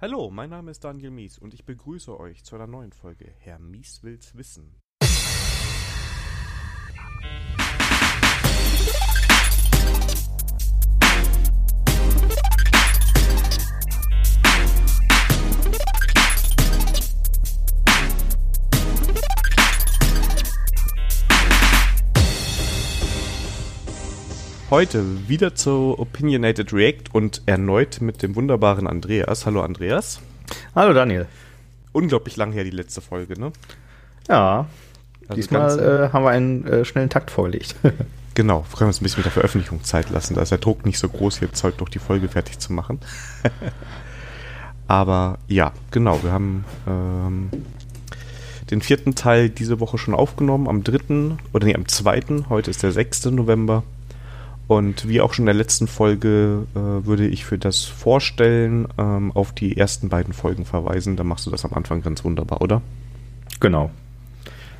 Hallo, mein Name ist Daniel Mies und ich begrüße euch zu einer neuen Folge Herr Mies will's wissen. Heute wieder zu Opinionated React und erneut mit dem wunderbaren Andreas. Hallo Andreas. Hallo Daniel. Unglaublich lang her die letzte Folge, ne? Ja, also diesmal haben wir einen schnellen Takt vorgelegt. Genau, können wir uns ein bisschen mit der Veröffentlichung Zeit lassen. Da ist der Druck nicht so groß, jetzt heute noch die Folge fertig zu machen. Aber ja, genau, wir haben den vierten Teil diese Woche schon aufgenommen, am 2. Heute ist der 6. November. Und wie auch schon in der letzten Folge würde ich für das Vorstellen auf die ersten beiden Folgen verweisen. Da machst du das am Anfang ganz wunderbar, oder? Genau.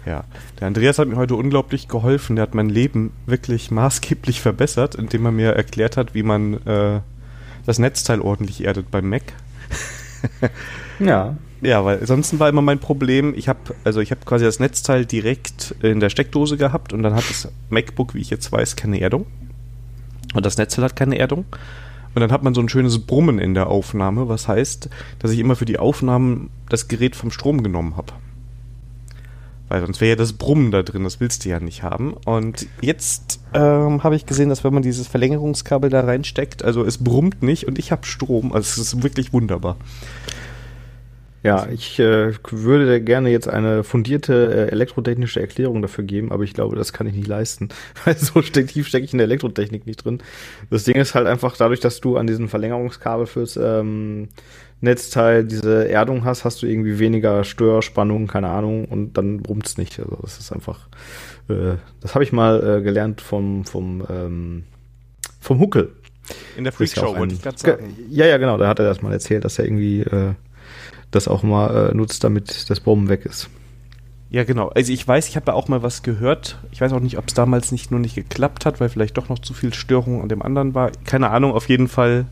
Ja, der Andreas hat mir heute unglaublich geholfen. Der hat mein Leben wirklich maßgeblich verbessert, indem er mir erklärt hat, wie man das Netzteil ordentlich erdet beim Mac. Ja. Ja, weil ansonsten war immer mein Problem, ich habe quasi das Netzteil direkt in der Steckdose gehabt und dann hat das MacBook, wie ich jetzt weiß, keine Erdung. Und das Netzteil hat keine Erdung. Und dann hat man so ein schönes Brummen in der Aufnahme, was heißt, dass ich immer für die Aufnahmen das Gerät vom Strom genommen habe. Weil sonst wäre ja das Brummen da drin, das willst du ja nicht haben. Und jetzt habe ich gesehen, dass wenn man dieses Verlängerungskabel da reinsteckt, also es brummt nicht und ich habe Strom. Also es ist wirklich wunderbar. Ja, ich würde gerne jetzt eine fundierte elektrotechnische Erklärung dafür geben, aber ich glaube, das kann ich nicht leisten, weil so tief stecke ich in der Elektrotechnik nicht drin. Das Ding ist halt einfach, dadurch, dass du an diesem Verlängerungskabel fürs Netzteil diese Erdung hast, hast du irgendwie weniger Störspannung, keine Ahnung, und dann brummt's nicht. Also das ist einfach, das habe ich mal gelernt vom Huckel. In der Freakshow, wollte ich gerade sagen. Ja, genau, da hat er das mal erzählt, dass er irgendwie das auch mal nutzt, damit das Brummen weg ist. Ja, genau. Also ich weiß, ich habe ja auch mal was gehört. Ich weiß auch nicht, ob es damals nicht geklappt hat, weil vielleicht doch noch zu viel Störung an dem anderen war. Keine Ahnung, auf jeden Fall.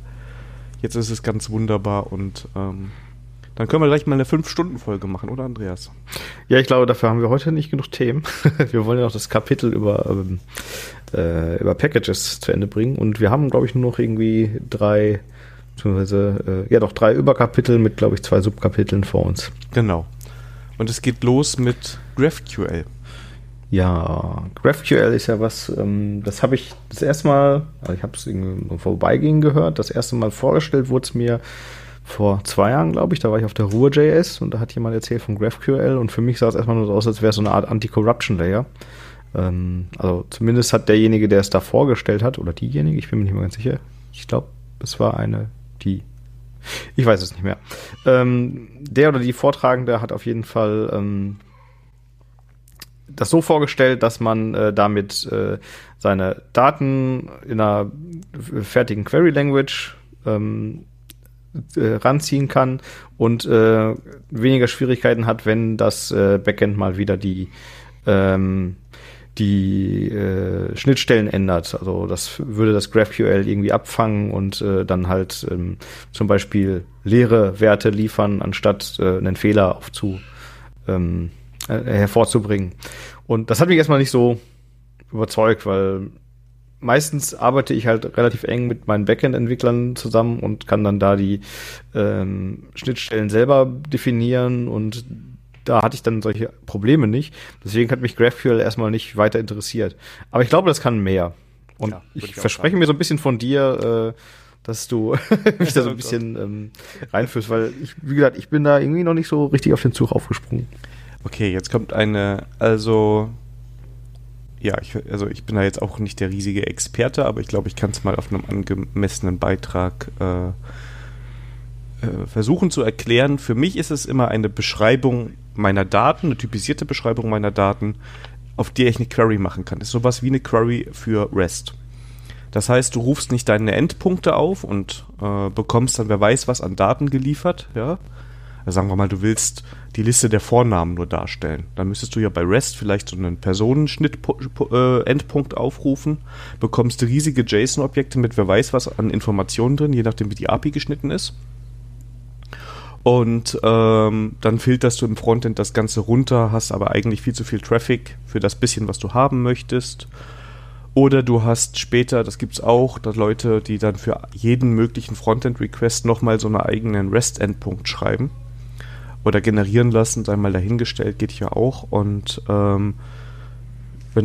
Jetzt ist es ganz wunderbar und dann können wir gleich mal eine 5-Stunden-Folge machen, oder Andreas? Ja, ich glaube, dafür haben wir heute nicht genug Themen. Wir wollen ja noch das Kapitel über Packages zu Ende bringen und wir haben, glaube ich, nur noch irgendwie drei Überkapitel mit, glaube ich, 2 Subkapiteln vor uns. Genau. Und es geht los mit GraphQL. Ja, GraphQL ist ja was, das habe ich das erste Mal, also ich habe es irgendwie vorbeigehen gehört, das erste Mal vorgestellt wurde es mir vor 2 Jahren, glaube ich, da war ich auf der Ruhr.js und da hat jemand erzählt von GraphQL und für mich sah es erstmal nur so aus, als wäre es so eine Art Anti-Corruption-Layer. Also zumindest hat derjenige, der es da vorgestellt hat, oder diejenige, ich bin mir nicht mehr ganz sicher, ich glaube, es war ich weiß es nicht mehr. Der oder die Vortragende hat auf jeden Fall das so vorgestellt, dass man damit seine Daten in einer fertigen Query-Language ranziehen kann und weniger Schwierigkeiten hat, wenn das Backend mal wieder die Schnittstellen ändert. Also das würde das GraphQL irgendwie abfangen und dann halt zum Beispiel leere Werte liefern, anstatt einen Fehler hervorzubringen. Und das hat mich erstmal nicht so überzeugt, weil meistens arbeite ich halt relativ eng mit meinen Backend-Entwicklern zusammen und kann dann da die Schnittstellen selber definieren und da hatte ich dann solche Probleme nicht. Deswegen hat mich GraphQL erstmal nicht weiter interessiert. Aber ich glaube, das kann mehr. Und ja, ich verspreche mir so ein bisschen von dir, dass du mich da so ein bisschen reinführst, weil ich bin da irgendwie noch nicht so richtig auf den Zug aufgesprungen. Okay, jetzt kommt ich bin da jetzt auch nicht der riesige Experte, aber ich glaube, ich kann es mal auf einem angemessenen Beitrag versuchen zu erklären. Für mich ist es immer eine Beschreibung meiner Daten, eine typisierte Beschreibung meiner Daten, auf der ich eine Query machen kann. Das ist sowas wie eine Query für REST. Das heißt, du rufst nicht deine Endpunkte auf und bekommst dann wer weiß was an Daten geliefert. Ja? Also sagen wir mal, du willst die Liste der Vornamen nur darstellen. Dann müsstest du ja bei REST vielleicht so einen Personenschnitt-Endpunkt aufrufen, bekommst riesige JSON-Objekte mit wer weiß was an Informationen drin, je nachdem wie die API geschnitten ist. Und dann filterst du im Frontend das Ganze runter, hast aber eigentlich viel zu viel Traffic für das bisschen, was du haben möchtest. Oder du hast später, das gibt es auch, dass Leute, die dann für jeden möglichen Frontend-Request nochmal so einen eigenen REST-Endpunkt schreiben oder generieren lassen, sei mal dahingestellt, geht ja auch. Und wenn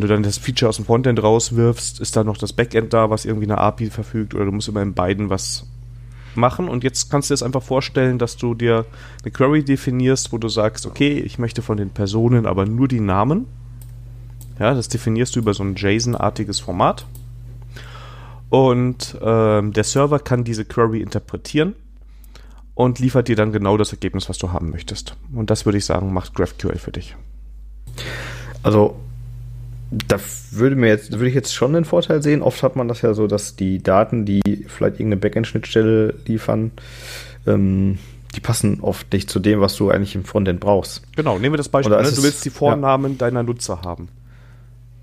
du dann das Feature aus dem Frontend rauswirfst, ist dann noch das Backend da, was irgendwie eine API verfügt, oder du musst immer in beiden was machen. Und jetzt kannst du dir das einfach vorstellen, dass du dir eine Query definierst, wo du sagst, okay, ich möchte von den Personen aber nur die Namen. Ja, das definierst du über so ein JSON-artiges Format. Und der Server kann diese Query interpretieren und liefert dir dann genau das Ergebnis, was du haben möchtest. Und das, würde ich sagen, macht GraphQL für dich. Also Da würde ich jetzt schon den Vorteil sehen. Oft hat man das ja so, dass die Daten, die vielleicht irgendeine Backend-Schnittstelle liefern, die passen oft nicht zu dem, was du eigentlich im Frontend brauchst. Genau, nehmen wir das Beispiel. Ne? Du willst die Vornamen deiner Nutzer haben.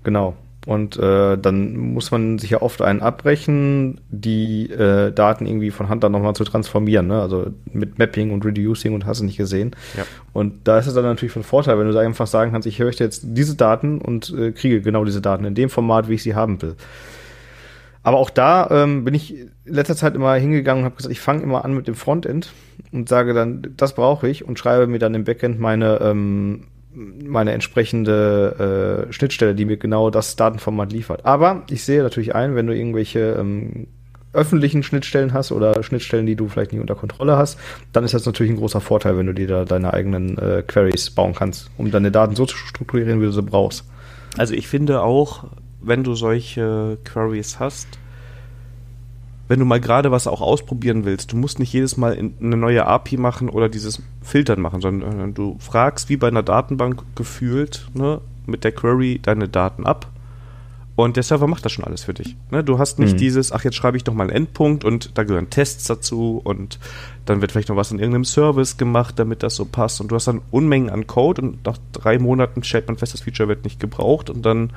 Genau. Und dann muss man sich ja oft einen abbrechen, die Daten irgendwie von Hand dann nochmal zu transformieren. Ne? Also mit Mapping und Reducing und hast du nicht gesehen. Ja. Und da ist es dann natürlich von Vorteil, wenn du da einfach sagen kannst, ich möchte jetzt diese Daten und kriege genau diese Daten in dem Format, wie ich sie haben will. Aber auch da bin ich in letzter Zeit immer hingegangen und habe gesagt, ich fange immer an mit dem Frontend und sage dann, das brauche ich, und schreibe mir dann im Backend meine entsprechende Schnittstelle, die mir genau das Datenformat liefert. Aber ich sehe natürlich ein, wenn du irgendwelche öffentlichen Schnittstellen hast oder Schnittstellen, die du vielleicht nicht unter Kontrolle hast, dann ist das natürlich ein großer Vorteil, wenn du dir da deine eigenen Queries bauen kannst, um deine Daten so zu strukturieren, wie du sie brauchst. Also ich finde auch, wenn du solche Queries hast, wenn du mal gerade was auch ausprobieren willst, du musst nicht jedes Mal eine neue API machen oder dieses Filtern machen, sondern du fragst wie bei einer Datenbank gefühlt, ne, mit der Query deine Daten ab, und der Server macht das schon alles für dich. Ne, du hast nicht dieses, ach, jetzt schreibe ich doch mal einen Endpunkt und da gehören Tests dazu und dann wird vielleicht noch was in irgendeinem Service gemacht, damit das so passt, und du hast dann Unmengen an Code und nach 3 Monaten stellt man fest, das Feature wird nicht gebraucht, und dann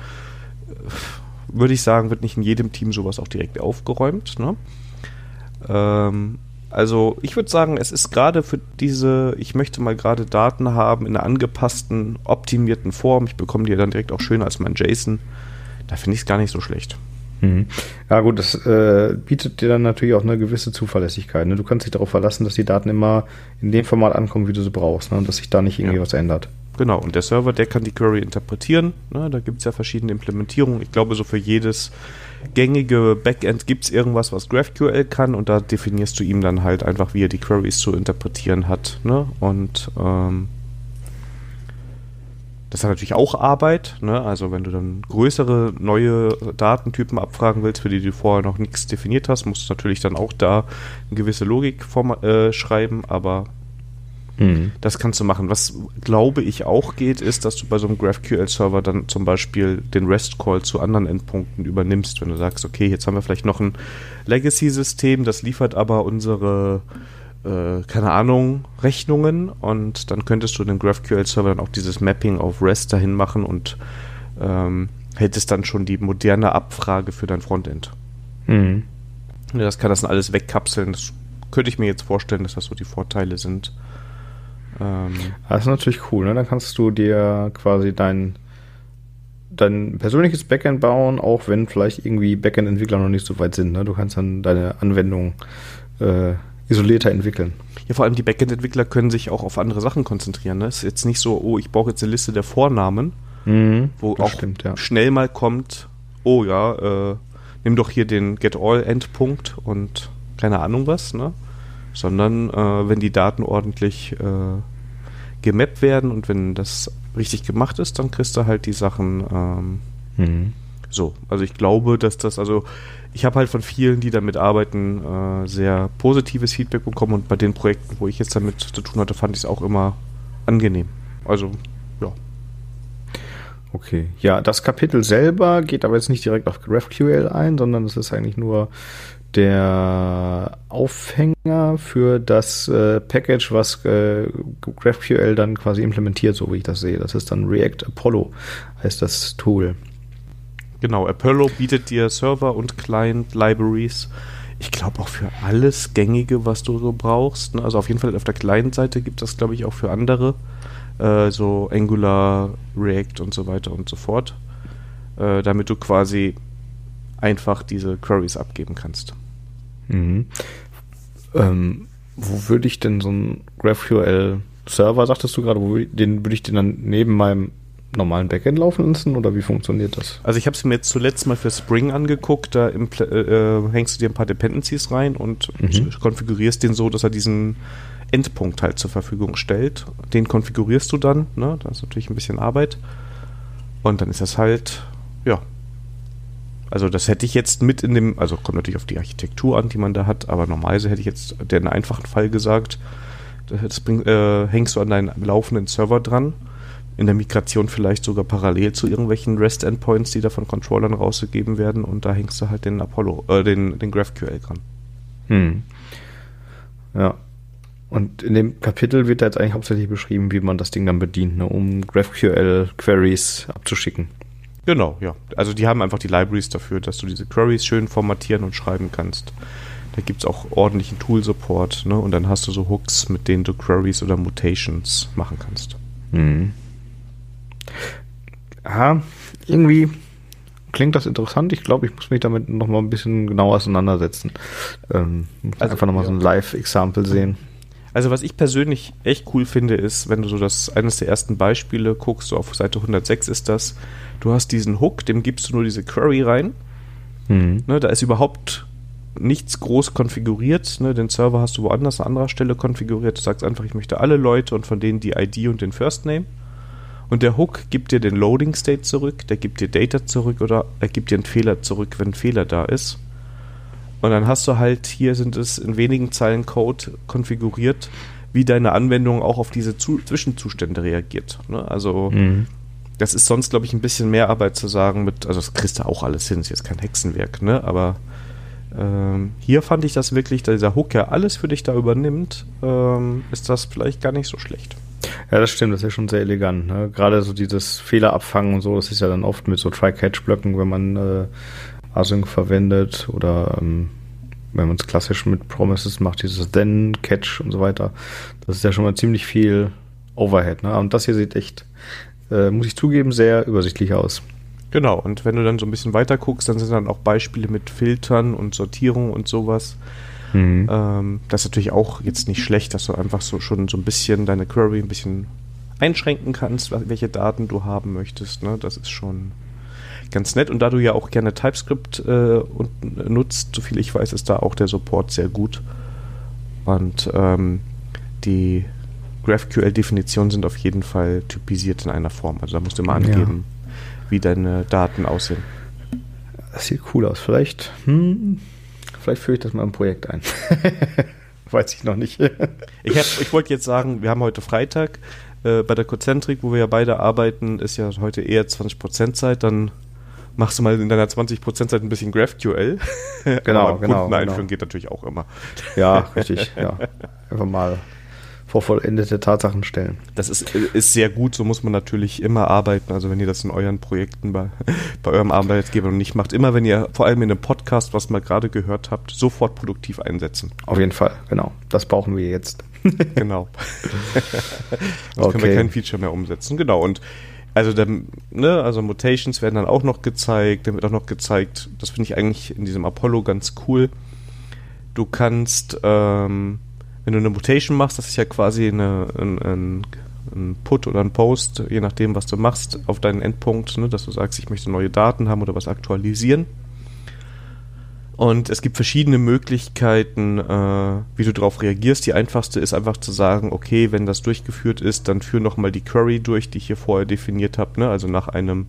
würde ich sagen, wird nicht in jedem Team sowas auch direkt aufgeräumt. Ne? Also ich würde sagen, es ist gerade für diese, ich möchte mal gerade Daten haben in einer angepassten, optimierten Form. Ich bekomme die ja dann direkt auch schön als mein JSON. Da finde ich es gar nicht so schlecht. Mhm. Ja gut, das bietet dir dann natürlich auch eine gewisse Zuverlässigkeit. Ne? Du kannst dich darauf verlassen, dass die Daten immer in dem Format ankommen, wie du sie brauchst, ne? Und dass sich da nicht irgendwie was ändert. Genau, und der Server, der kann die Query interpretieren. Ne, da gibt es ja verschiedene Implementierungen. Ich glaube, so für jedes gängige Backend gibt es irgendwas, was GraphQL kann, und da definierst du ihm dann halt einfach, wie er die Queries zu interpretieren hat. Ne? Und das hat natürlich auch Arbeit. Ne? Also wenn du dann größere, neue Datentypen abfragen willst, für die du vorher noch nichts definiert hast, musst du natürlich dann auch da eine gewisse Logik schreiben, aber das kannst du machen. Was, glaube ich, auch geht, ist, dass du bei so einem GraphQL-Server dann zum Beispiel den REST-Call zu anderen Endpunkten übernimmst, wenn du sagst, okay, jetzt haben wir vielleicht noch ein Legacy-System, das liefert aber unsere, keine Ahnung, Rechnungen, und dann könntest du den GraphQL-Server dann auch dieses Mapping auf REST dahin machen und hättest dann schon die moderne Abfrage für dein Frontend. Mhm. Ja, das kann das dann alles wegkapseln. Das könnte ich mir jetzt vorstellen, dass das so die Vorteile sind. Das ist natürlich cool, ne? Dann kannst du dir quasi dein persönliches Backend bauen, auch wenn vielleicht irgendwie Backend-Entwickler noch nicht so weit sind. Ne? Du kannst dann deine Anwendung isolierter entwickeln. Ja, vor allem die Backend-Entwickler können sich auch auf andere Sachen konzentrieren. Ne? Es ist jetzt nicht so, oh, ich brauche jetzt eine Liste der Vornamen, wo auch schnell mal kommt, oh ja, nimm doch hier den Get-All-Endpunkt und keine Ahnung was, ne? Sondern wenn die Daten ordentlich gemappt werden und wenn das richtig gemacht ist, dann kriegst du halt die Sachen so. Also ich glaube, dass das, also ich habe halt von vielen, die damit arbeiten, sehr positives Feedback bekommen, und bei den Projekten, wo ich jetzt damit zu tun hatte, fand ich es auch immer angenehm. Also, ja. Okay, ja, das Kapitel selber geht aber jetzt nicht direkt auf GraphQL ein, sondern es ist eigentlich nur der Aufhänger für das Package, was GraphQL dann quasi implementiert, so wie ich das sehe. Das ist dann React Apollo, heißt das Tool. Genau, Apollo bietet dir Server und Client-Libraries. Ich glaube auch für alles Gängige, was du so brauchst. Also auf jeden Fall auf der Client-Seite gibt es das, glaube ich, auch für andere. So Angular, React und so weiter und so fort. Damit du quasi einfach diese Queries abgeben kannst. Mhm. Wo würde ich denn so einen GraphQL-Server, sagtest du gerade, den würde ich denn dann neben meinem normalen Backend laufen lassen oder wie funktioniert das? Also ich habe es mir jetzt zuletzt mal für Spring angeguckt, da hängst du dir ein paar Dependencies rein und konfigurierst den so, dass er diesen Endpunkt halt zur Verfügung stellt. Den konfigurierst du dann, ne? Da ist natürlich ein bisschen Arbeit und dann ist das halt, ja, also das hätte ich jetzt mit in dem, also kommt natürlich auf die Architektur an, die man da hat, aber normalerweise hätte ich jetzt den einfachen Fall gesagt, hängst du an deinen laufenden Server dran, in der Migration vielleicht sogar parallel zu irgendwelchen REST-Endpoints, die da von Controllern rausgegeben werden, und da hängst du halt den den GraphQL dran. Hm. Ja. Und in dem Kapitel wird da jetzt eigentlich hauptsächlich beschrieben, wie man das Ding dann bedient, ne, um GraphQL-Queries abzuschicken. Genau, ja. Also die haben einfach die Libraries dafür, dass du diese Queries schön formatieren und schreiben kannst. Da gibt es auch ordentlichen Tool-Support, ne, und dann hast du so Hooks, mit denen du Queries oder Mutations machen kannst. Hm. Ja, irgendwie klingt das interessant. Ich glaube, ich muss mich damit nochmal ein bisschen genauer auseinandersetzen. Einfach nochmal so ein Live-Example sehen. Also was ich persönlich echt cool finde, ist, wenn du so eines der ersten Beispiele guckst, so auf Seite 106 ist das, du hast diesen Hook, dem gibst du nur diese Query rein. Mhm. Ne, da ist überhaupt nichts groß konfiguriert. Ne? Den Server hast du woanders an anderer Stelle konfiguriert. Du sagst einfach, ich möchte alle Leute und von denen die ID und den First Name. Und der Hook gibt dir den Loading State zurück, der gibt dir Data zurück oder er gibt dir einen Fehler zurück, wenn ein Fehler da ist. Und dann hast du halt, hier sind es in wenigen Zeilen Code konfiguriert, wie deine Anwendung auch auf diese Zwischenzustände reagiert. Ne? Also das ist sonst, glaube ich, ein bisschen mehr Arbeit zu sagen mit, also das kriegst du auch alles hin, ist jetzt kein Hexenwerk, ne? Aber hier fand ich das wirklich, dass dieser Hook ja alles für dich da übernimmt, ist das vielleicht gar nicht so schlecht. Ja, das stimmt, das ist ja schon sehr elegant. Ne? Gerade so dieses Fehlerabfangen und so, das ist ja dann oft mit so Try-Catch-Blöcken, wenn man Async verwendet oder wenn man es klassisch mit Promises macht, dieses Then, Catch und so weiter. Das ist ja schon mal ziemlich viel Overhead. Ne? Und das hier sieht echt, muss ich zugeben, sehr übersichtlich aus. Genau, und wenn du dann so ein bisschen weiter guckst, dann sind dann auch Beispiele mit Filtern und Sortierung und sowas. Mhm. Das ist natürlich auch jetzt nicht schlecht, dass du einfach so schon so ein bisschen deine Query ein bisschen einschränken kannst, welche Daten du haben möchtest. Ne? Das ist schon ganz nett. Und da du ja auch gerne TypeScript nutzt, soviel ich weiß, ist da auch der Support sehr gut. Und die GraphQL-Definitionen sind auf jeden Fall typisiert in einer Form. Also da musst du immer angeben, wie deine Daten aussehen. Das sieht cool aus. Vielleicht führe ich das mal im Projekt ein. Weiß ich noch nicht. Ich wollte jetzt sagen, wir haben heute Freitag. Bei der Concentric, wo wir ja beide arbeiten, ist ja heute eher 20% Zeit. Dann machst du mal in deiner 20% Zeit ein bisschen GraphQL. Genau. Kundeneinführung geht natürlich auch immer. Ja, richtig. Ja. Einfach mal vor vollendete Tatsachen stellen. Das ist sehr gut, so muss man natürlich immer arbeiten. Also wenn ihr das in euren Projekten bei eurem Arbeitgeber nicht macht, immer wenn ihr vor allem in einem Podcast, was mal gerade gehört habt, sofort produktiv einsetzen. Auf jeden Fall, genau. Das brauchen wir jetzt. Genau. Sonst können wir kein Feature mehr umsetzen. Genau, und also dann, ne, also Mutations werden dann auch noch gezeigt, dann wird auch noch gezeigt, das finde ich eigentlich in diesem Apollo ganz cool. Du kannst wenn du eine Mutation machst, das ist ja quasi ein Put oder ein Post, je nachdem, was du machst, auf deinen Endpunkt, ne, dass du sagst, ich möchte neue Daten haben oder was aktualisieren. Und es gibt verschiedene Möglichkeiten, wie du darauf reagierst. Die einfachste ist einfach zu sagen, okay, wenn das durchgeführt ist, dann führe nochmal die Query durch, die ich hier vorher definiert habe. Ne? Also nach einem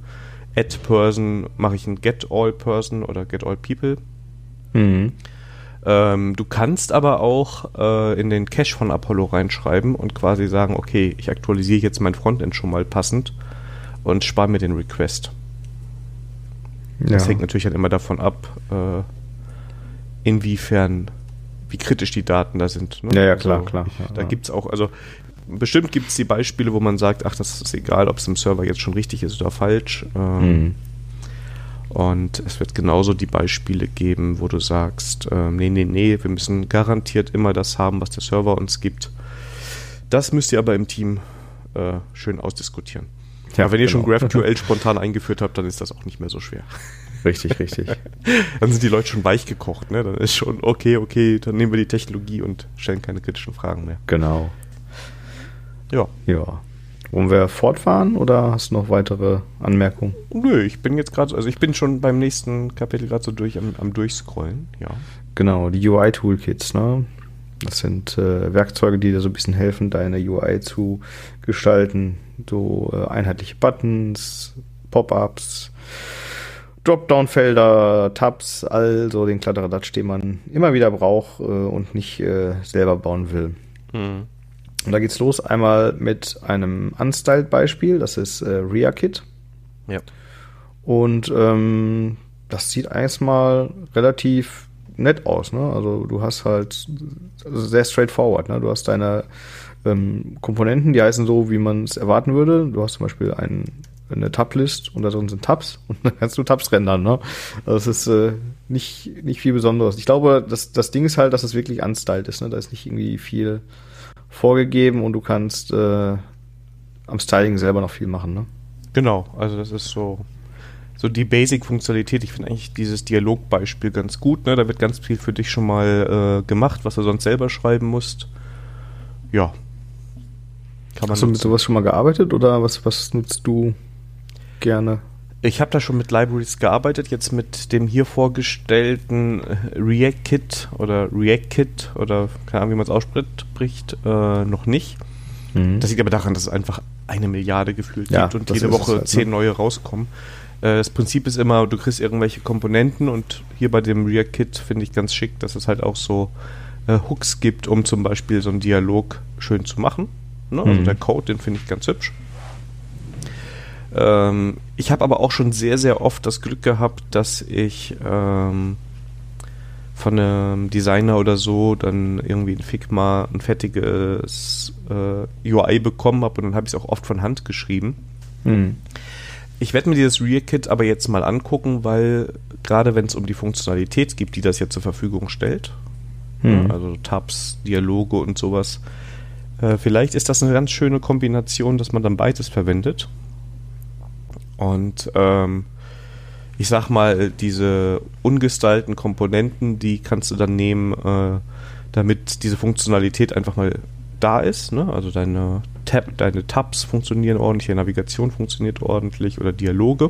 Add-Person mache ich ein Get-All-Person oder Get-All-People. Mhm. Du kannst aber auch in den Cache von Apollo reinschreiben und quasi sagen, okay, ich aktualisiere jetzt mein Frontend schon mal passend und spare mir den Request. Ja. Das hängt natürlich halt immer davon ab, wie kritisch die Daten da sind. Ne? Ja, klar. Da gibt es auch, also bestimmt gibt es die Beispiele, wo man sagt, ach, das ist egal, ob es im Server jetzt schon richtig ist oder falsch. Und es wird genauso die Beispiele geben, wo du sagst, nee, wir müssen garantiert immer das haben, was der Server uns gibt. Das müsst ihr aber im Team schön ausdiskutieren. Ja, wenn ihr schon GraphQL spontan eingeführt habt, dann ist das auch nicht mehr so schwer. Richtig, richtig. Dann sind die Leute schon weich gekocht, ne? Dann ist schon okay, dann nehmen wir die Technologie und stellen keine kritischen Fragen mehr. Genau. Ja. Wollen wir fortfahren oder hast du noch weitere Anmerkungen? Nö, ich bin jetzt gerade, also ich bin schon beim nächsten Kapitel gerade so durch am Durchscrollen, ja. Genau, die UI-Toolkits, ne? Das sind Werkzeuge, die dir so ein bisschen helfen, deine UI zu gestalten. So einheitliche Buttons, Pop-ups, Dropdown-Felder, Tabs, also den Kladderadatsch, den man immer wieder braucht und nicht selber bauen will. Mhm. Und da geht's los einmal mit einem Unstyled-Beispiel, das ist Reakit. Ja. Und das sieht erstmal relativ nett aus, ne? Also du hast halt sehr straightforward, ne? Du hast deine Komponenten, die heißen so, wie man es erwarten würde. Du hast zum Beispiel eine Tab-List und da drin sind Tabs und dann kannst du Tabs rendern, ne? Also es ist nicht viel Besonderes. Ich glaube, das Ding ist halt, dass es wirklich unstyled ist, ne? Da ist nicht irgendwie viel vorgegeben und du kannst am Styling selber noch viel machen, ne? Genau, also das ist so die Basic-Funktionalität. Ich finde eigentlich dieses Dialogbeispiel ganz gut, ne? Da wird ganz viel für dich schon mal gemacht, was du sonst selber schreiben musst. Ja. Hast du mit sowas schon mal gearbeitet oder was nutzt du gerne? Ich habe da schon mit Libraries gearbeitet, jetzt mit dem hier vorgestellten React-Kit oder keine Ahnung, wie man es ausspricht, noch nicht. Mhm. Das liegt aber daran, dass es einfach 1 Milliarde gefühlt gibt und jede Woche halt, 10 neue rauskommen. Das Prinzip ist immer, du kriegst irgendwelche Komponenten und hier bei dem React-Kit finde ich ganz schick, dass es halt auch so Hooks gibt, um zum Beispiel so einen Dialog schön zu machen. Ne? Mhm. Also der Code, den finde ich ganz hübsch. Ich habe aber auch schon sehr, sehr oft das Glück gehabt, dass ich von einem Designer oder so dann irgendwie in Figma ein fertiges UI bekommen habe und dann habe ich es auch oft von Hand geschrieben. Mhm. Ich werde mir dieses Reakit aber jetzt mal angucken, weil gerade wenn es um die Funktionalität geht, die das ja zur Verfügung stellt, also Tabs, Dialoge und sowas, vielleicht ist das eine ganz schöne Kombination, dass man dann beides verwendet. Und ich sag mal, diese ungestylten Komponenten, die kannst du dann nehmen, damit diese Funktionalität einfach mal da ist, ne? Also deine Tabs funktionieren ordentlich, die Navigation funktioniert ordentlich oder Dialoge.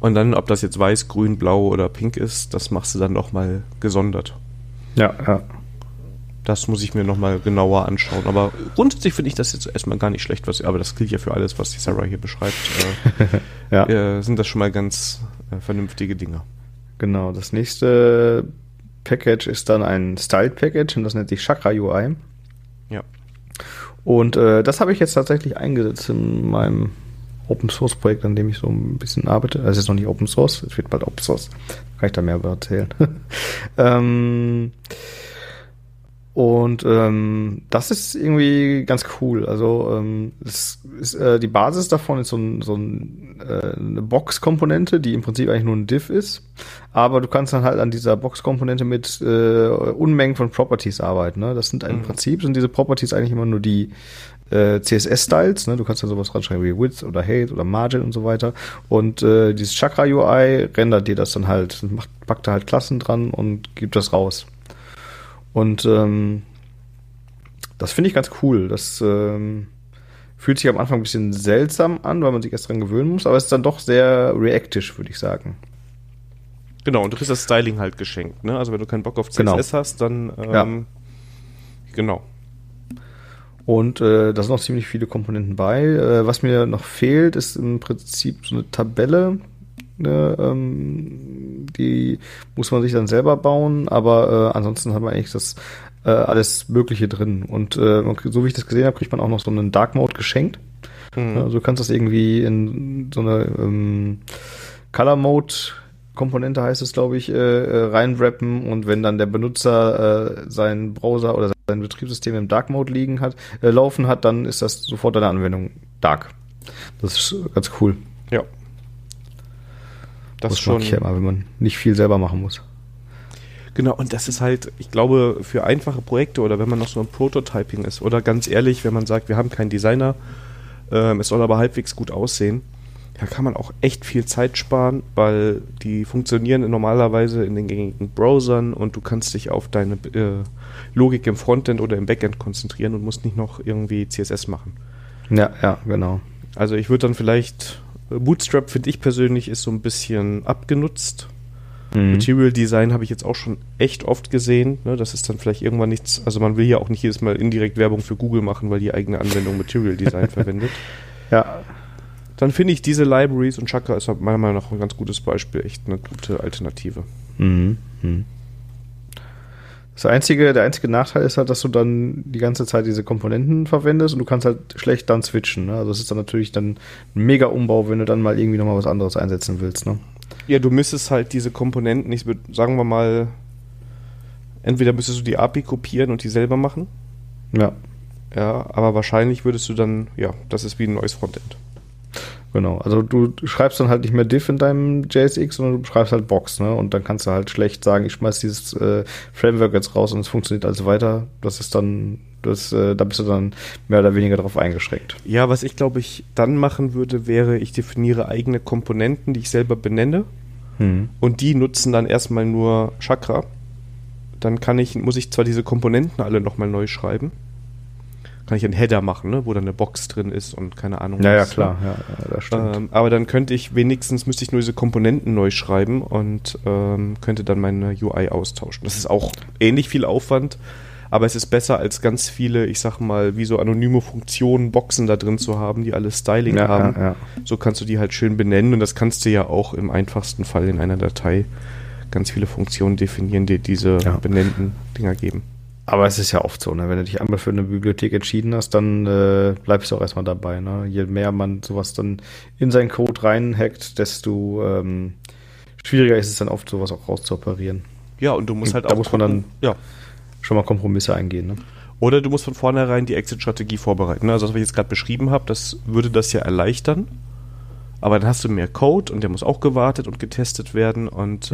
Und dann, ob das jetzt weiß, grün, blau oder pink ist, das machst du dann nochmal gesondert. Ja. Das muss ich mir nochmal genauer anschauen. Aber grundsätzlich finde ich das jetzt erstmal gar nicht schlecht, aber das gilt ja für alles, was die Sarah hier beschreibt. Sind das schon mal ganz vernünftige Dinge. Genau, das nächste Package ist dann ein Styled-Package und das nennt sich Chakra UI. Ja. Und das habe ich jetzt tatsächlich eingesetzt in meinem Open-Source-Projekt, an dem ich so ein bisschen arbeite. Also es ist noch nicht Open-Source, es wird bald Open-Source. Kann ich da mehr über erzählen. Und das ist irgendwie ganz cool. Also die Basis davon ist eine Box-Komponente, die im Prinzip eigentlich nur ein Div ist. Aber du kannst dann halt an dieser Box-Komponente mit Unmengen von Properties arbeiten. Ne? Das sind im Prinzip sind diese Properties eigentlich immer nur die CSS-Styles. Ne? Du kannst dann sowas reinschreiben wie Width oder Height oder Margin und so weiter. Und dieses Chakra-UI rendert dir das dann halt, packt da halt Klassen dran und gibt das raus. Und das finde ich ganz cool. Das fühlt sich am Anfang ein bisschen seltsam an, weil man sich erst dran gewöhnen muss, aber es ist dann doch sehr reaktisch, würde ich sagen. Genau, und du kriegst das Styling halt geschenkt, ne? Also wenn du keinen Bock auf CSS hast, dann genau. Und da sind noch ziemlich viele Komponenten bei. Was mir noch fehlt, ist im Prinzip so eine Tabelle, die muss man sich dann selber bauen, aber ansonsten hat man eigentlich das alles Mögliche drin. Und so wie ich das gesehen habe, kriegt man auch noch so einen Dark Mode geschenkt. Mhm. Ja, also du kannst das irgendwie in so eine Color Mode Komponente, heißt es glaube ich, reinwrappen und wenn dann der Benutzer seinen Browser oder sein Betriebssystem im Dark Mode laufen hat, dann ist das sofort deine Anwendung dark. Das ist ganz cool. Ja. Das mag ich ja immer, wenn man nicht viel selber machen muss. Genau, und das ist halt, ich glaube, für einfache Projekte oder wenn man noch so im Prototyping ist oder ganz ehrlich, wenn man sagt, wir haben keinen Designer, es soll aber halbwegs gut aussehen, da kann man auch echt viel Zeit sparen, weil die funktionieren normalerweise in den gängigen Browsern und du kannst dich auf deine Logik im Frontend oder im Backend konzentrieren und musst nicht noch irgendwie CSS machen. Ja, ja, genau. Also ich würde dann vielleicht, Bootstrap finde ich persönlich ist so ein bisschen abgenutzt. Material Design habe ich jetzt auch schon echt oft gesehen. Ne? Das ist dann vielleicht irgendwann nichts, also man will ja auch nicht jedes Mal indirekt Werbung für Google machen, weil die eigene Anwendung Material Design verwendet. Ja. Dann finde ich diese Libraries, und Chakra ist meiner Meinung nach ein ganz gutes Beispiel, echt eine gute Alternative. Mhm. Mhm. Der einzige Nachteil ist halt, dass du dann die ganze Zeit diese Komponenten verwendest und du kannst halt schlecht dann switchen. Ne? Also es ist dann natürlich dann ein Mega-Umbau, wenn du dann mal irgendwie nochmal was anderes einsetzen willst, ne? Ja, du müsstest halt diese Komponenten, sagen wir mal, entweder müsstest du die API kopieren und die selber machen. Ja. Ja, aber wahrscheinlich würdest du dann, ja, das ist wie ein neues Frontend. Genau, also du schreibst dann halt nicht mehr diff in deinem JSX, sondern du schreibst halt Box, ne? Und dann kannst du halt schlecht sagen, ich schmeiß dieses Framework jetzt raus und es funktioniert also weiter. Das ist dann, da bist du dann mehr oder weniger drauf eingeschränkt. Ja, was ich glaube ich dann machen würde, wäre, ich definiere eigene Komponenten, die ich selber benenne und die nutzen dann erstmal nur Chakra. Dann muss ich zwar diese Komponenten alle nochmal neu schreiben, kann ich einen Header machen, ne, wo dann eine Box drin ist und keine Ahnung. Ja, was, ja klar. Ne? Ja, das stimmt. Aber dann müsste ich nur diese Komponenten neu schreiben und könnte dann meine UI austauschen. Das ist auch ähnlich viel Aufwand, aber es ist besser als ganz viele, ich sag mal, wie so anonyme Funktionen, Boxen da drin zu haben, die alle Styling haben. Ja, ja. So kannst du die halt schön benennen und das kannst du ja auch im einfachsten Fall in einer Datei ganz viele Funktionen definieren, die diese benannten Dinger geben. Aber es ist ja oft so, ne? Wenn du dich einmal für eine Bibliothek entschieden hast, dann bleibst du auch erstmal dabei. Ne? Je mehr man sowas dann in seinen Code reinhackt, desto schwieriger ist es dann oft, sowas auch rauszuoperieren. Ja, und du musst halt schon mal Kompromisse eingehen. Ne? Oder du musst von vornherein die Exit-Strategie vorbereiten. Ne? Also was ich jetzt gerade beschrieben habe, das würde das ja erleichtern. Aber dann hast du mehr Code und der muss auch gewartet und getestet werden und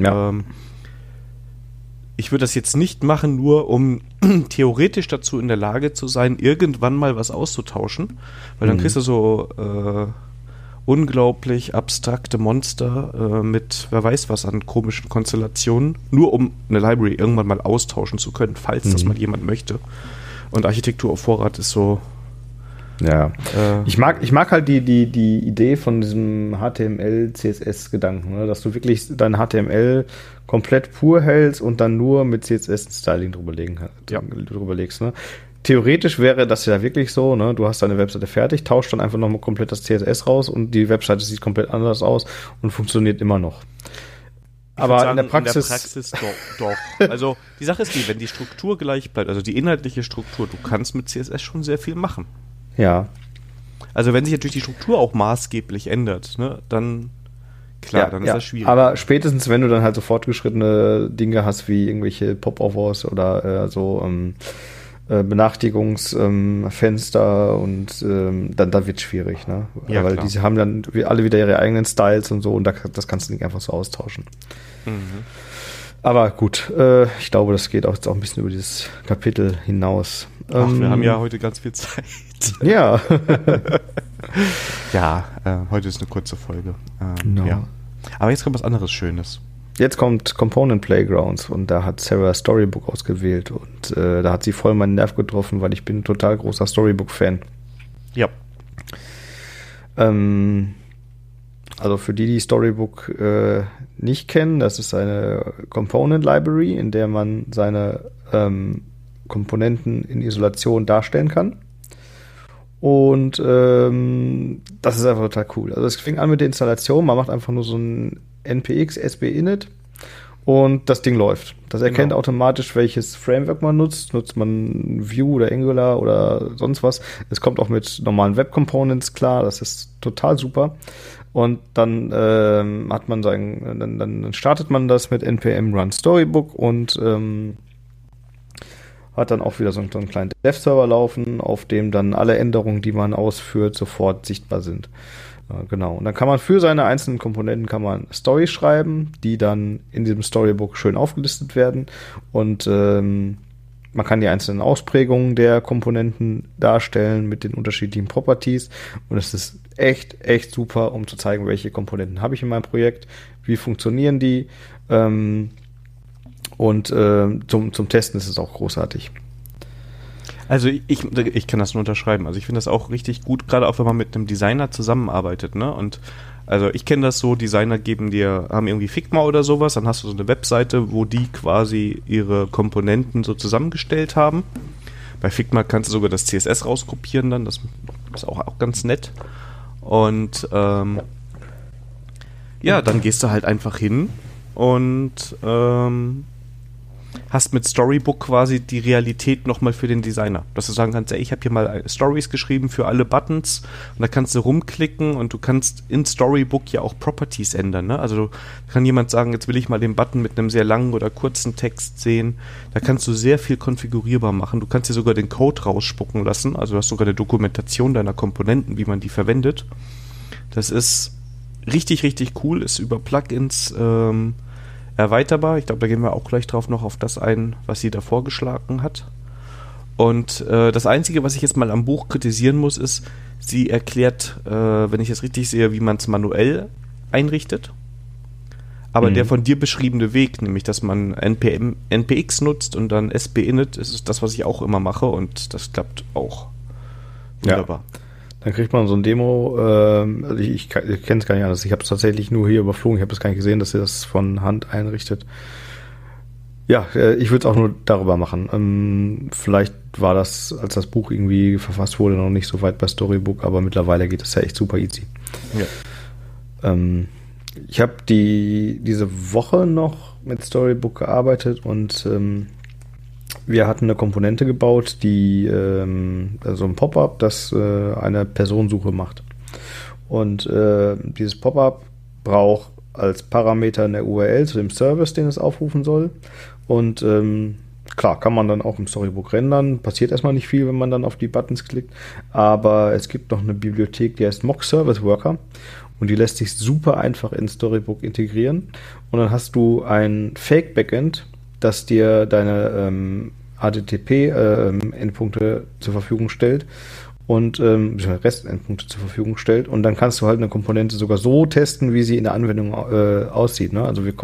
ich würde das jetzt nicht machen, nur um theoretisch dazu in der Lage zu sein, irgendwann mal was auszutauschen, weil dann kriegst du so unglaublich abstrakte Monster mit wer weiß was an komischen Konstellationen, nur um eine Library irgendwann mal austauschen zu können, falls das mal jemand möchte. Und Architektur auf Vorrat ist so. Ja, ich mag halt die Idee von diesem HTML-CSS-Gedanken, ne? Dass du wirklich dein HTML komplett pur hältst und dann nur mit CSS-Styling drüberlegst. Ne? Theoretisch wäre das ja wirklich so, ne? Du hast deine Webseite fertig, tauschst dann einfach nochmal komplett das CSS raus und die Webseite sieht komplett anders aus und funktioniert immer noch. Aber sagen, in der Praxis doch. Also die Sache ist die, wenn die Struktur gleich bleibt, also die inhaltliche Struktur, du kannst mit CSS schon sehr viel machen. Ja. Also wenn sich natürlich die Struktur auch maßgeblich ändert, ne, dann klar, ja, dann ist das schwierig. Aber spätestens, wenn du dann halt so fortgeschrittene Dinge hast, wie irgendwelche Pop-Overs oder Benachrichtigungsfenster und dann wird es schwierig, ne? Ja, weil klar. Die haben dann alle wieder ihre eigenen Styles und so und das kannst du nicht einfach so austauschen. Mhm. Aber gut, ich glaube, das geht auch jetzt auch ein bisschen über dieses Kapitel hinaus. Ach, wir haben ja heute ganz viel Zeit. Ja. Ja, heute ist eine kurze Folge. No. Ja. Aber jetzt kommt was anderes Schönes. Jetzt kommt Component Playgrounds und da hat Sarah Storybook ausgewählt und da hat sie voll meinen Nerv getroffen, weil ich bin ein total großer Storybook-Fan. Ja. Also für die Storybook nicht kennen, das ist eine Component Library, in der man seine Komponenten in Isolation darstellen kann. Und das ist einfach total cool. Also es fing an mit der Installation, man macht einfach nur so ein npx sb-init und das Ding läuft. Das erkennt automatisch, welches Framework man nutzt. Nutzt man Vue oder Angular oder sonst was. Es kommt auch mit normalen Web Components klar, das ist total super. Und dann dann startet man das mit npm run storybook und hat dann auch wieder so einen kleinen Dev-Server laufen, auf dem dann alle Änderungen, die man ausführt, sofort sichtbar sind. Genau. Und dann kann man für seine einzelnen Komponenten kann man Story schreiben, die dann in diesem Storybook schön aufgelistet werden. Und man kann die einzelnen Ausprägungen der Komponenten darstellen mit den unterschiedlichen Properties. Und es ist echt super, um zu zeigen, welche Komponenten habe ich in meinem Projekt, wie funktionieren die. Zum Testen ist es auch großartig. Also ich kann das nur unterschreiben. Also ich finde das auch richtig gut, gerade auch wenn man mit einem Designer zusammenarbeitet, ne? Und also ich kenne das so, Designer haben irgendwie Figma oder sowas, dann hast du so eine Webseite, wo die quasi ihre Komponenten so zusammengestellt haben. Bei Figma kannst du sogar das CSS rauskopieren dann, das ist auch ganz nett. Und ja, dann gehst du halt einfach hin und hast mit Storybook quasi die Realität nochmal für den Designer. Dass du sagen kannst, ey, ich habe hier mal Stories geschrieben für alle Buttons und da kannst du rumklicken und du kannst in Storybook ja auch Properties ändern, ne? Also kann jemand sagen, jetzt will ich mal den Button mit einem sehr langen oder kurzen Text sehen. Da kannst du sehr viel konfigurierbar machen. Du kannst dir sogar den Code rausspucken lassen. Also du hast sogar eine Dokumentation deiner Komponenten, wie man die verwendet. Das ist richtig cool. Ist über Plugins erweiterbar. Ich glaube, da gehen wir auch gleich drauf noch auf das ein, was sie da vorgeschlagen hat. Und das Einzige, was ich jetzt mal am Buch kritisieren muss, ist, sie erklärt, wenn ich es richtig sehe, wie man es manuell einrichtet. Aber der von dir beschriebene Weg, nämlich, dass man NPX nutzt und dann SPinit, ist das, was ich auch immer mache und das klappt auch wunderbar. Ja. Dann kriegt man so ein Demo, also ich kenne es gar nicht anders, ich habe es tatsächlich nur hier überflogen, ich habe es gar nicht gesehen, dass ihr das von Hand einrichtet. Ja, ich würde es auch nur darüber machen. Vielleicht war das, als das Buch irgendwie verfasst wurde, noch nicht so weit bei Storybook, aber mittlerweile geht das ja echt super easy. Ja. Ich habe diese Woche noch mit Storybook gearbeitet und wir hatten eine Komponente gebaut, die also ein Pop-up, das eine Personensuche macht. Und dieses Pop-up braucht als Parameter eine URL zu dem Service, den es aufrufen soll. Und klar, kann man dann auch im Storybook rendern. Passiert erstmal nicht viel, wenn man dann auf die Buttons klickt. Aber es gibt noch eine Bibliothek, die heißt Mock Service Worker. Und die lässt sich super einfach in Storybook integrieren. Und dann hast du ein Fake-Backend, dass dir deine HTTP-Endpunkte zur Verfügung stellt und Rest-Endpunkte zur Verfügung stellt. Und dann kannst du halt eine Komponente sogar so testen, wie sie in der Anwendung aussieht, ne? Also man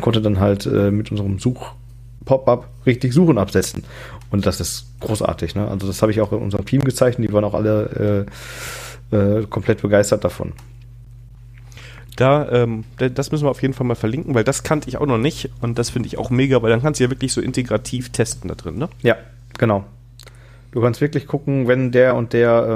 konnte dann halt mit unserem Such-Pop-Up richtig Suchen absetzen. Und das ist großartig, ne? Also das habe ich auch in unserem Team gezeichnet. Die waren auch alle komplett begeistert davon. Das müssen wir auf jeden Fall mal verlinken, weil das kannte ich auch noch nicht und das finde ich auch mega, weil dann kannst du ja wirklich so integrativ testen da drin, ne? Ja, genau. Du kannst wirklich gucken, wenn der und der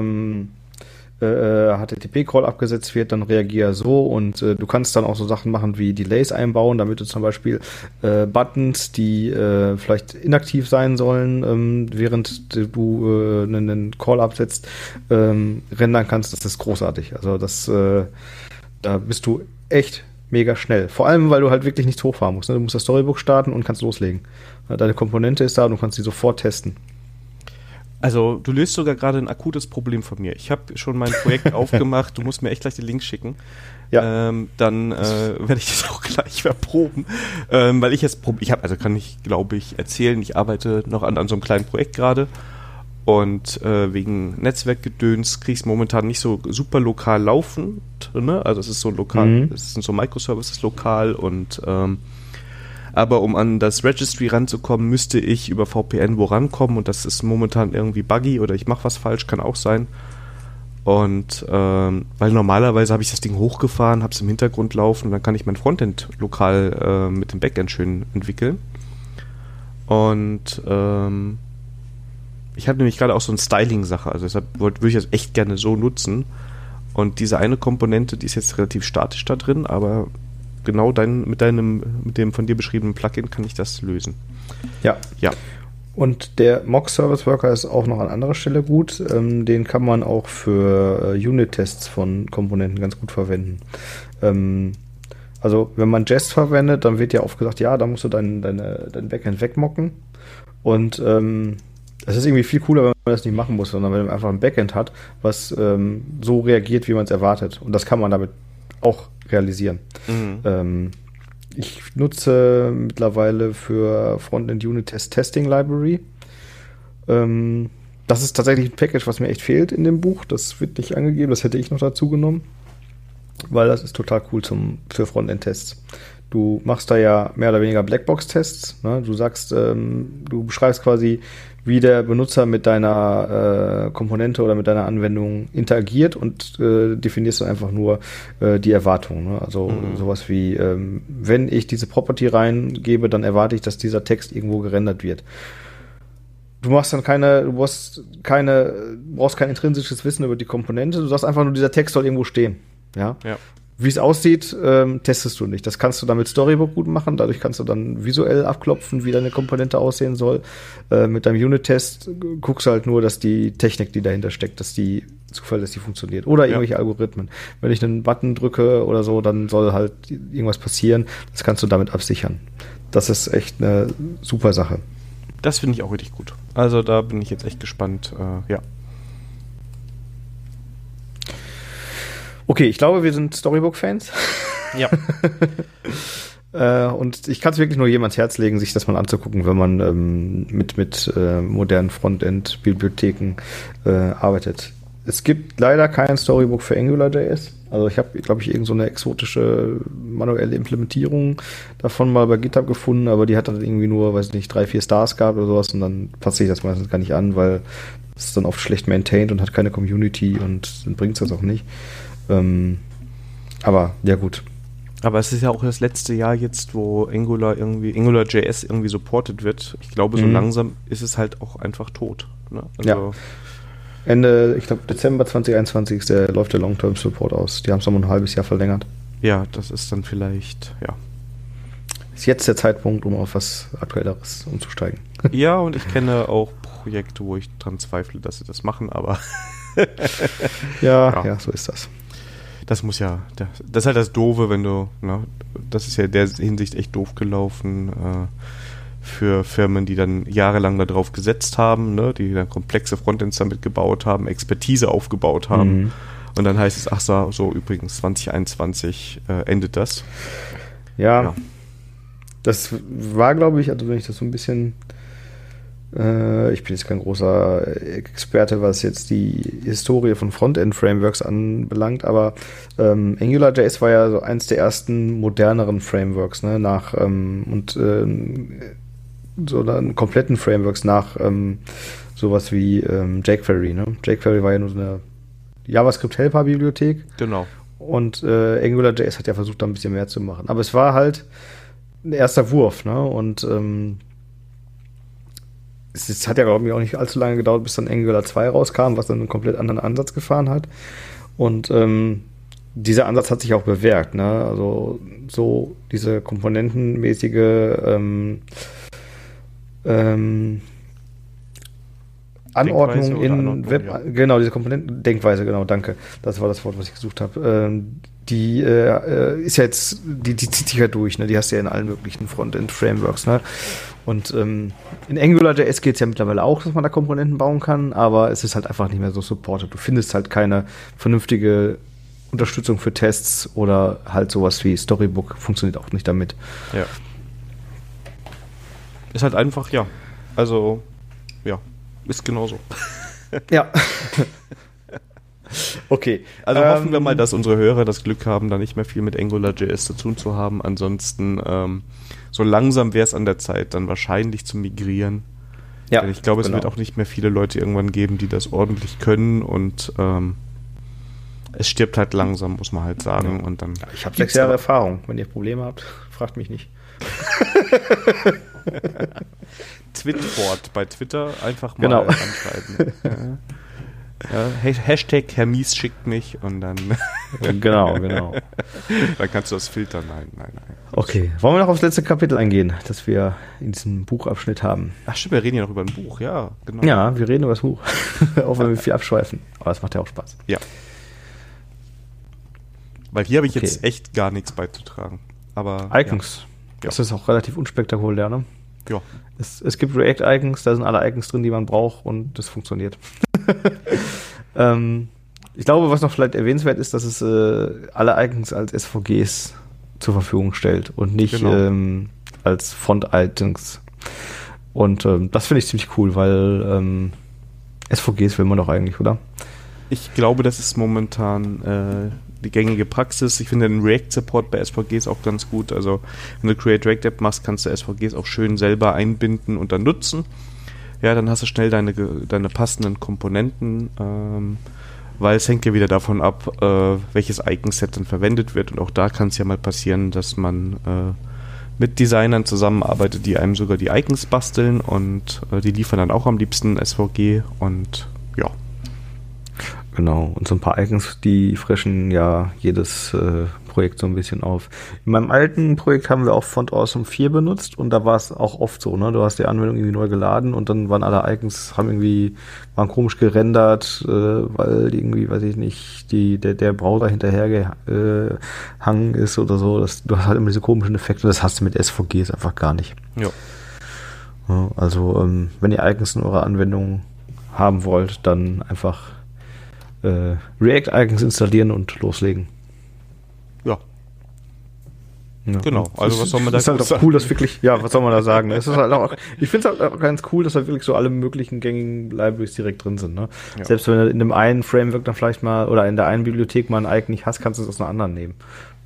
HTTP-Call abgesetzt wird, dann reagier so und du kannst dann auch so Sachen machen wie Delays einbauen, damit du zum Beispiel Buttons, die vielleicht inaktiv sein sollen, während du einen Call absetzt, rendern kannst. Das ist großartig. Also das da bist du echt mega schnell. Vor allem, weil du halt wirklich nichts hochfahren musst, ne? Du musst das Storybook starten und kannst loslegen. Deine Komponente ist da und du kannst sie sofort testen. Also, du löst sogar gerade ein akutes Problem von mir. Ich habe schon mein Projekt aufgemacht. Du musst mir echt gleich den Link schicken. Ja. Dann werde ich das auch gleich verproben. Weil ich jetzt kann ich, glaube ich, erzählen, ich arbeite noch an so einem kleinen Projekt gerade. Und wegen Netzwerkgedöns kriegst du momentan nicht so super lokal laufend, ne? Also es ist so lokal, es sind so Microservices lokal und aber um an das Registry ranzukommen, müsste ich über VPN rankommen und das ist momentan irgendwie buggy oder ich mache was falsch, kann auch sein. Und weil normalerweise habe ich das Ding hochgefahren, habe es im Hintergrund laufen und dann kann ich mein Frontend lokal mit dem Backend schön entwickeln. Und ich habe nämlich gerade auch so eine Styling-Sache, also deshalb würde ich das echt gerne so nutzen. Und diese eine Komponente, die ist jetzt relativ statisch da drin, aber genau mit dem von dir beschriebenen Plugin kann ich das lösen. Ja. Und der Mock Service Worker ist auch noch an anderer Stelle gut. Den kann man auch für Unit-Tests von Komponenten ganz gut verwenden. Also wenn man Jest verwendet, dann wird ja oft gesagt, ja, da musst du dein Backend wegmocken. Und Das ist irgendwie viel cooler, wenn man das nicht machen muss, sondern wenn man einfach ein Backend hat, was so reagiert, wie man es erwartet. Und das kann man damit auch realisieren. Mhm. Ich nutze mittlerweile für Frontend Unit Test Testing Library. Das ist tatsächlich ein Package, was mir echt fehlt in dem Buch. Das wird nicht angegeben, das hätte ich noch dazu genommen, weil das ist total cool für Frontend-Tests. Du machst da ja mehr oder weniger Blackbox-Tests. Ne? Du sagst, du beschreibst quasi, wie der Benutzer mit deiner Komponente oder mit deiner Anwendung interagiert und definierst dann einfach nur die Erwartungen. Ne? Also sowas wie, wenn ich diese Property reingebe, dann erwarte ich, dass dieser Text irgendwo gerendert wird. Du machst dann brauchst kein intrinsisches Wissen über die Komponente. Du sagst einfach nur, dieser Text soll irgendwo stehen. Ja. Wie es aussieht, testest du nicht. Das kannst du dann mit Storybook gut machen. Dadurch kannst du dann visuell abklopfen, wie deine Komponente aussehen soll. Mit deinem Unit-Test guckst du halt nur, dass die Technik, die dahinter steckt, dass die funktioniert. Oder irgendwelche Algorithmen. Wenn ich einen Button drücke oder so, dann soll halt irgendwas passieren. Das kannst du damit absichern. Das ist echt eine super Sache. Das finde ich auch richtig gut. Also da bin ich jetzt echt gespannt. Okay, ich glaube, wir sind Storybook-Fans. Ja. Und ich kann es wirklich nur jedem ans Herz legen, sich das mal anzugucken, wenn man mit modernen Frontend-Bibliotheken arbeitet. Es gibt leider kein Storybook für AngularJS. Also ich habe, glaube ich, irgend so eine exotische manuelle Implementierung davon mal bei GitHub gefunden, aber die hat dann irgendwie nur, weiß nicht, 3-4 Stars gehabt oder sowas und dann passt sich das meistens gar nicht an, weil es dann oft schlecht maintained und hat keine Community und dann bringt es das auch nicht. Aber, ja gut. Aber es ist ja auch das letzte Jahr jetzt, wo AngularJS irgendwie supported wird. Ich glaube, so langsam ist es halt auch einfach tot. Ne? Also ja. Ende, ich glaube, Dezember 2021 läuft der Long-Term-Support aus. Die haben es noch mal ein halbes Jahr verlängert. Ja, das ist dann vielleicht, Ist jetzt der Zeitpunkt, um auf was Aktuelleres umzusteigen. Ja, und ich kenne auch Projekte, wo ich dran zweifle, dass sie das machen, aber ja, so ist das. Das ist halt das Doofe, wenn du, ne, das ist ja in der Hinsicht echt doof gelaufen für Firmen, die dann jahrelang darauf gesetzt haben, ne, die dann komplexe Frontends damit gebaut haben, Expertise aufgebaut haben. Mhm. Und dann heißt es, übrigens 2021 endet das. Ja, das war, glaube ich, also wenn ich das so ein bisschen... Ich bin jetzt kein großer Experte, was jetzt die Historie von Frontend-Frameworks anbelangt, aber AngularJS war ja so eins der ersten moderneren Frameworks, ne, nach so dann kompletten Frameworks nach sowas wie jQuery. Ne? jQuery war ja nur so eine JavaScript-Helper-Bibliothek. Genau. Und AngularJS hat ja versucht, da ein bisschen mehr zu machen. Aber es war halt ein erster Wurf, ne? Und es hat ja, glaube ich, auch nicht allzu lange gedauert, bis dann Angular 2 rauskam, was dann einen komplett anderen Ansatz gefahren hat. Und dieser Ansatz hat sich auch bewährt. Ne? Also so diese komponentenmäßige Anordnung in Web... Ja. Genau, diese Komponentendenkweise, genau, danke. Das war das Wort, was ich gesucht habe. Die ist ja jetzt... Die zieht sich ja durch, ne? Die hast du ja in allen möglichen Frontend-Frameworks, ne? Und in AngularJS geht es ja mittlerweile auch, dass man da Komponenten bauen kann, aber es ist halt einfach nicht mehr so supported. Du findest halt keine vernünftige Unterstützung für Tests oder halt sowas wie Storybook funktioniert auch nicht damit. Ja. Ist halt einfach, ist genauso. Ja. Okay. Also hoffen wir mal, dass unsere Hörer das Glück haben, da nicht mehr viel mit AngularJS zu tun zu haben. Ansonsten so langsam wäre es an der Zeit, dann wahrscheinlich zu migrieren. Ja, denn ich glaube, es wird auch nicht mehr viele Leute irgendwann geben, die das ordentlich können und es stirbt halt langsam, muss man halt sagen. Ja. Und dann ich habe 6 Jahre Erfahrung. Wenn ihr Probleme habt, fragt mich nicht. Twitboard bei Twitter einfach mal anschreiben. Ja. Hashtag Herr Mies schickt mich und dann. Genau. Dann kannst du das filtern. Nein. Okay. Wollen wir noch aufs letzte Kapitel eingehen, das wir in diesem Buchabschnitt haben? Ach stimmt, wir reden ja noch über ein Buch, ja, genau. Ja, wir reden über das Buch. Auch wenn wir viel abschweifen. Aber es macht ja auch Spaß. Ja. Weil hier habe ich jetzt echt gar nichts beizutragen. Aber, Icons. Ja. Das ist auch relativ unspektakulär, ne? Ja. Es gibt React-Icons, da sind alle Icons drin, die man braucht, und das funktioniert. Ich glaube, was noch vielleicht erwähnenswert ist, dass es alle Icons als SVGs zur Verfügung stellt und nicht als Font-Icons. Und das finde ich ziemlich cool, weil SVGs will man doch eigentlich, oder? Ich glaube, das ist momentan die gängige Praxis. Ich finde den React-Support bei SVGs auch ganz gut. Also wenn du Create React App machst, kannst du SVGs auch schön selber einbinden und dann nutzen. Ja, dann hast du schnell deine passenden Komponenten, weil es hängt ja wieder davon ab, welches Icon-Set dann verwendet wird. Und auch da kann es ja mal passieren, dass man mit Designern zusammenarbeitet, die einem sogar die Icons basteln, und die liefern dann auch am liebsten SVG, und ja. Genau, und so ein paar Icons, die frischen ja jedes Projekt so ein bisschen auf. In meinem alten Projekt haben wir auch Font Awesome 4 benutzt, und da war es auch oft so, ne? Du hast die Anwendung irgendwie neu geladen und dann waren alle Icons, waren komisch gerendert, weil irgendwie, weiß ich nicht, der Browser hinterher gehangen ist oder so. Du hast halt immer diese komischen Effekte, das hast du mit SVGs einfach gar nicht. Ja. Also, wenn ihr Icons in eurer Anwendung haben wollt, dann einfach React-Icons installieren und loslegen. Ja. Genau. Also was soll man da sagen? Ist halt auch cool, dass wirklich, ja, was soll man da sagen? Es ist halt auch, ich finde es halt auch ganz cool, dass da wirklich so alle möglichen gängigen Libraries direkt drin sind. Ne? Ja. Selbst wenn du in dem einen Framework dann vielleicht mal oder in der einen Bibliothek mal ein Icon nicht hast, kannst du es aus einer anderen nehmen.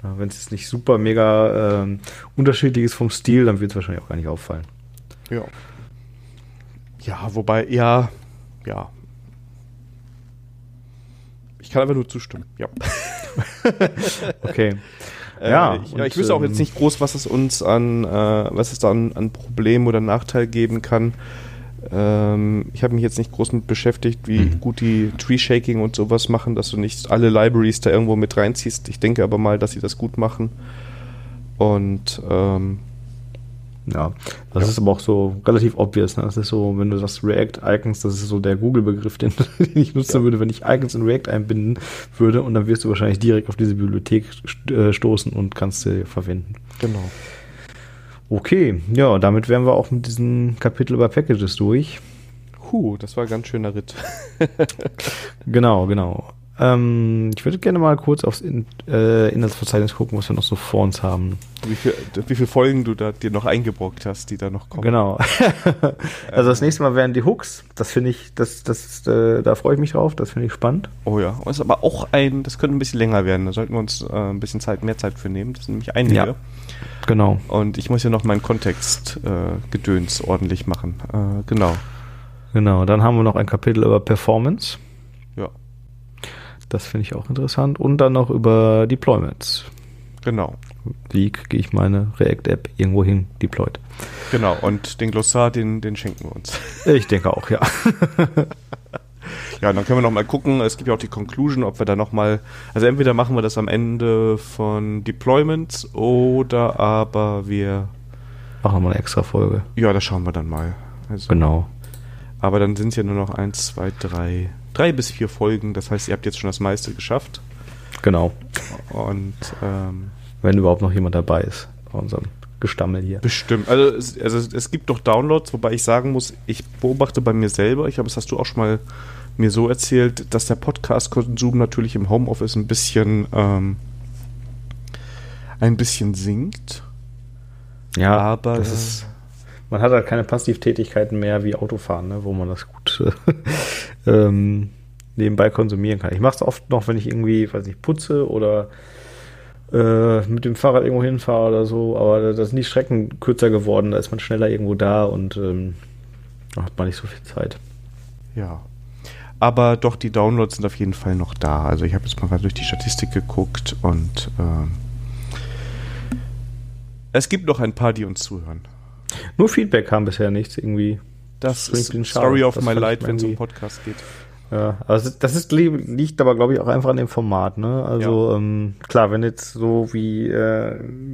Ja, wenn es jetzt nicht super mega unterschiedlich ist vom Stil, dann wird es wahrscheinlich auch gar nicht auffallen. Ja. Ja, wobei, ja. Ich kann einfach nur zustimmen, ja. Okay. Ich wüsste auch jetzt nicht groß, was es da an Problem oder Nachteil geben kann. Ich habe mich jetzt nicht groß mit beschäftigt, wie gut die Tree-Shaking und sowas machen, dass du nicht alle Libraries da irgendwo mit reinziehst. Ich denke aber mal, dass sie das gut machen. Und ist aber auch so relativ obvious. Ne? Das ist so, wenn du sagst React-Icons, das ist so der Google-Begriff, den ich nutzen würde, wenn ich Icons in React einbinden würde, und dann wirst du wahrscheinlich direkt auf diese Bibliothek stoßen und kannst sie verwenden. Genau. Okay, ja, damit wären wir auch mit diesem Kapitel über Packages durch. Das war ein ganz schöner Ritt. Genau. Ich würde gerne mal kurz aufs Inhaltsverzeichnis gucken, was wir noch so vor uns haben. Wie viele Folgen du da dir noch eingebrockt hast, die da noch kommen. Genau. Also das nächste Mal wären die Hooks. Das finde ich, da freue ich mich drauf. Das finde ich spannend. Oh ja. Und ist aber auch das könnte ein bisschen länger werden. Da sollten wir uns ein bisschen mehr Zeit für nehmen. Das sind nämlich einige. Ja, genau. Und ich muss ja noch meinen Kontextgedöns ordentlich machen. Genau. Dann haben wir noch ein Kapitel über Performance. Ja. Das finde ich auch interessant. Und dann noch über Deployments. Genau. Wie kriege ich meine React-App irgendwo hin deployed? Genau, und den Glossar, den schenken wir uns. Ich denke auch, ja. Ja, dann können wir nochmal gucken. Es gibt ja auch die Conclusion, ob wir da nochmal, also entweder machen wir das am Ende von Deployments oder aber wir machen wir eine extra Folge. Ja, das schauen wir dann mal. Also, genau. Aber dann sind es ja nur noch 3 bis 4 Folgen, das heißt, ihr habt jetzt schon das meiste geschafft. Genau. Und wenn überhaupt noch jemand dabei ist bei unserem Gestammel hier. Bestimmt. Also es gibt noch Downloads, wobei ich sagen muss, ich beobachte bei mir selber, ich glaube, das hast du auch schon mal mir so erzählt, dass der Podcast-Konsum natürlich im Homeoffice ein bisschen sinkt. Ja, aber das ist... Man hat halt keine Passivtätigkeiten mehr wie Autofahren, ne, wo man das gut nebenbei konsumieren kann. Ich mache es oft noch, wenn ich irgendwie, weiß nicht, putze oder mit dem Fahrrad irgendwo hinfahre oder so, aber da sind die Strecken kürzer geworden, da ist man schneller irgendwo da und hat man nicht so viel Zeit. Ja, aber doch, die Downloads sind auf jeden Fall noch da. Also ich habe jetzt mal durch die Statistik geguckt und es gibt noch ein paar, die uns zuhören. Nur Feedback kam bisher nichts irgendwie. Das ist Story of my life, wenn es um Podcast geht. Ja, also das ist, liegt aber, glaube ich, auch einfach an dem Format, ne? Also, ja. Klar, wenn jetzt so wie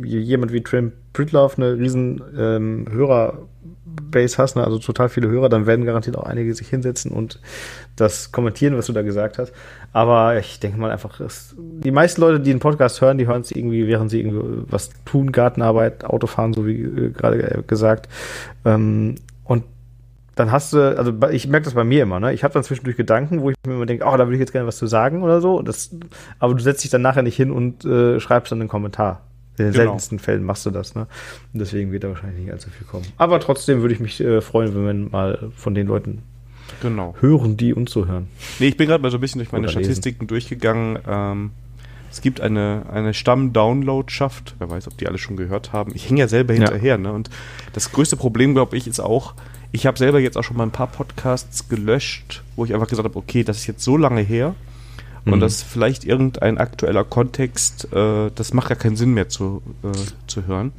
jemand wie Trent Pridloff eine riesen Hörerbase hast, ne? Also total viele Hörer, dann werden garantiert auch einige sich hinsetzen und das kommentieren, was du da gesagt hast. Aber ich denke mal einfach, die meisten Leute, die einen Podcast hören, die hören es irgendwie, während sie irgendwie was tun, Gartenarbeit, Autofahren, so wie gerade gesagt. Und dann hast du, also ich merke das bei mir immer, ne? Ich habe dann zwischendurch Gedanken, wo ich mir immer denke, oh, da würde ich jetzt gerne was zu sagen oder so. Und das, aber du setzt dich dann nachher nicht hin und schreibst dann einen Kommentar. In den seltensten Fällen machst du das, ne? Und deswegen wird da wahrscheinlich nicht allzu viel kommen. Aber trotzdem würde ich mich freuen, wenn man mal von den Leuten hören, die uns so hören. Nee, ich bin gerade mal so ein bisschen durch meine Statistiken durchgegangen. Es gibt eine Stamm-Downloadschaft. Wer weiß, ob die alle schon gehört haben. Ich hänge ja selber hinterher, ne? Und das größte Problem, glaube ich, ist auch, ich habe selber jetzt auch schon mal ein paar Podcasts gelöscht, wo ich einfach gesagt habe, okay, das ist jetzt so lange her und das ist vielleicht irgendein aktueller Kontext, das macht ja keinen Sinn mehr zu hören.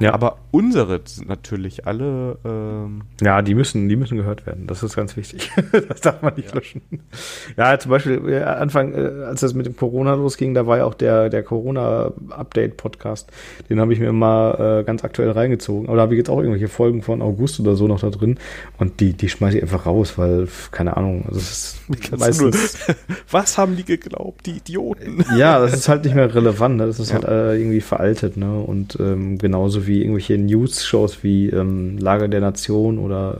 Ja. Aber unsere natürlich alle... die müssen gehört werden. Das ist ganz wichtig. Das darf man nicht löschen. Ja, zum Beispiel Anfang, als das mit dem Corona losging, da war ja auch der Corona-Update-Podcast. Den habe ich mir immer ganz aktuell reingezogen. Aber da habe ich jetzt auch irgendwelche Folgen von August oder so noch da drin. Und die schmeiße ich einfach raus, weil, keine Ahnung, also es ist meistens... Was haben die geglaubt, die Idioten? Ja, das ist halt nicht mehr relevant. Das ist halt irgendwie veraltet, ne? Und genauso wie irgendwelche News-Shows wie Lage der Nation oder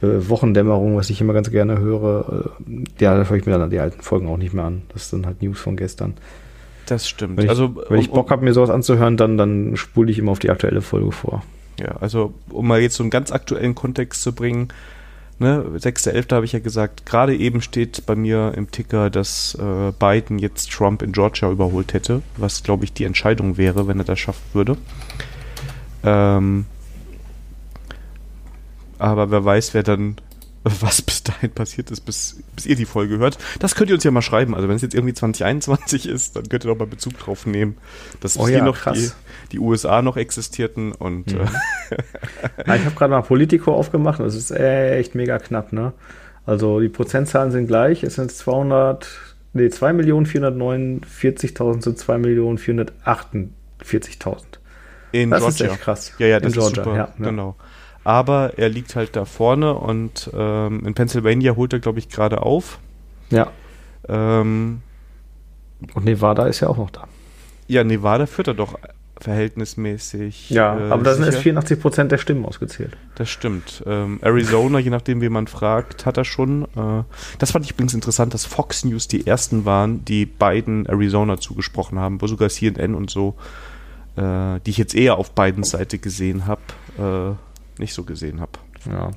Wochendämmerung, was ich immer ganz gerne höre. Ja, da höre ich mir dann die alten Folgen auch nicht mehr an. Das sind halt News von gestern. Das stimmt. Wenn ich Bock habe, mir sowas anzuhören, dann spule ich immer auf die aktuelle Folge vor. Ja, also um mal jetzt so einen ganz aktuellen Kontext zu bringen, ne, 6.11. habe ich ja gesagt, gerade eben steht bei mir im Ticker, dass Biden jetzt Trump in Georgia überholt hätte, was, glaube ich, die Entscheidung wäre, wenn er das schaffen würde. Aber wer weiß, wer dann, was bis dahin passiert ist, bis ihr die Folge hört. Das könnt ihr uns ja mal schreiben. Also wenn es jetzt irgendwie 2021 ist, dann könnt ihr doch mal Bezug drauf nehmen, dass die USA noch existierten. Und ich habe gerade mal Politico aufgemacht. Das ist echt mega knapp, ne? Also die Prozentzahlen sind gleich. Es sind 2.449.000 zu 2.448.000. In Georgia. Das ist echt krass. Ja, das ist super. Ja, ne? Genau. Aber er liegt halt da vorne und in Pennsylvania holt er, glaube ich, gerade auf. Ja. Und Nevada ist ja auch noch da. Ja, Nevada führt er doch verhältnismäßig. Ja, aber da sind erst 84% der Stimmen ausgezählt. Das stimmt. Arizona, je nachdem, wen man fragt, hat er schon. Das fand ich übrigens interessant, dass Fox News die ersten waren, die Biden Arizona zugesprochen haben, wo sogar CNN und so, die ich jetzt eher auf Bidens Seite gesehen habe, nicht so gesehen habe. Ja.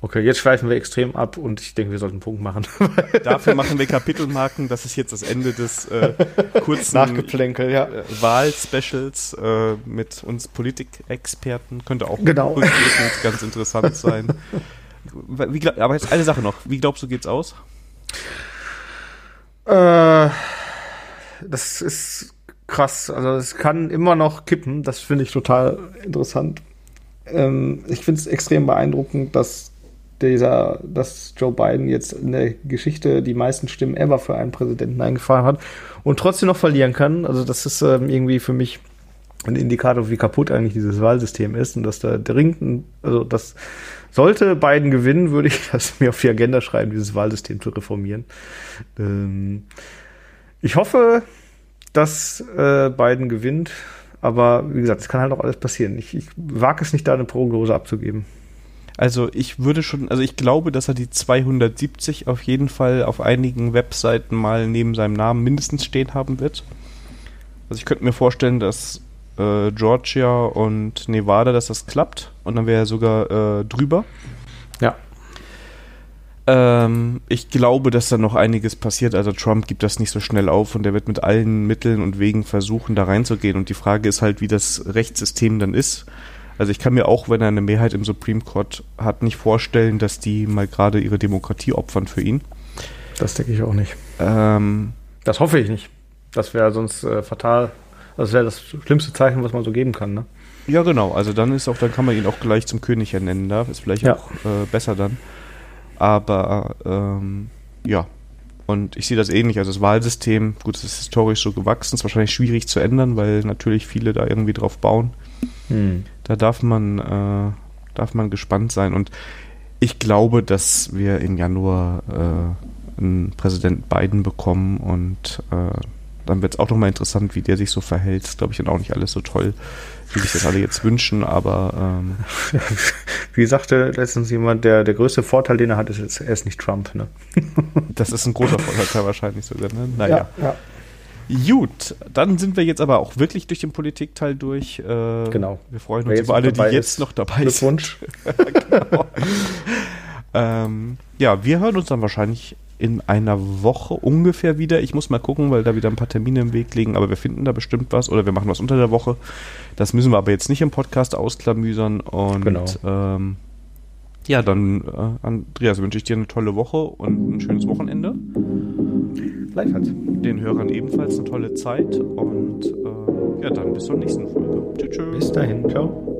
Okay, jetzt schweifen wir extrem ab und ich denke, wir sollten einen Punkt machen. Dafür machen wir Kapitelmarken. Das ist jetzt das Ende des kurzen Nachgeplänkel, Wahl-Specials mit uns Politikexperten. Könnte auch ganz interessant sein. Aber jetzt eine Sache noch. Wie glaubst du, geht's aus? Das ist krass. Also es kann immer noch kippen. Das finde ich total interessant. Ich finde es extrem beeindruckend, dass Joe Biden jetzt in der Geschichte die meisten Stimmen ever für einen Präsidenten eingefahren hat und trotzdem noch verlieren kann. Also das ist irgendwie für mich ein Indikator, wie kaputt eigentlich dieses Wahlsystem ist und dass da dringend, also das sollte Biden gewinnen, würde ich das mir auf die Agenda schreiben, dieses Wahlsystem zu reformieren. Ich hoffe, dass Biden gewinnt. Aber wie gesagt, es kann halt auch alles passieren. Ich wage es nicht, da eine Prognose abzugeben. Also ich glaube, dass er die 270 auf jeden Fall auf einigen Webseiten mal neben seinem Namen mindestens stehen haben wird. Also ich könnte mir vorstellen, dass Georgia und Nevada, dass das klappt. Und dann wäre er sogar drüber. Ja. Ich glaube, dass da noch einiges passiert. Also Trump gibt das nicht so schnell auf und er wird mit allen Mitteln und Wegen versuchen, da reinzugehen. Und die Frage ist halt, wie das Rechtssystem dann ist. Also ich kann mir auch, wenn er eine Mehrheit im Supreme Court hat, nicht vorstellen, dass die mal gerade ihre Demokratie opfern für ihn. Das denke ich auch nicht. Das hoffe ich nicht. Das wäre sonst fatal. Das wäre das schlimmste Zeichen, was man so geben kann, ne? Ja, genau. Also dann kann man ihn auch gleich zum König ernennen. Da ist vielleicht auch besser dann. Aber ja, und ich sehe das ähnlich. Also das Wahlsystem, gut, es ist historisch so gewachsen, ist wahrscheinlich schwierig zu ändern, weil natürlich viele da irgendwie drauf bauen. Da darf man gespannt sein. Und ich glaube, dass wir im Januar einen Präsident Biden bekommen und dann wird es auch nochmal interessant, wie der sich so verhält. Das glaube ich dann auch nicht alles so toll, wie sich das alle jetzt wünschen, aber wie sagte letztens jemand, der größte Vorteil, den er hat, ist, er ist nicht Trump, ne? Das ist ein großer Vorteil wahrscheinlich sogar, ne? Naja. Ja. Gut, dann sind wir jetzt aber auch wirklich durch den Politikteil durch. Genau. Wir freuen uns über alle, die jetzt noch dabei sind. Glückwunsch. Genau. Ja, wir hören uns dann wahrscheinlich in einer Woche ungefähr wieder. Ich muss mal gucken, weil da wieder ein paar Termine im Weg liegen, aber wir finden da bestimmt was oder wir machen was unter der Woche. Das müssen wir aber jetzt nicht im Podcast ausklamüsern. Und genau. Ja, dann, Andreas, wünsche ich dir eine tolle Woche und ein schönes Wochenende. Gleichfalls. Den Hörern ebenfalls eine tolle Zeit und ja, dann bis zur nächsten Folge. Tschüss. Bis dahin. Ciao.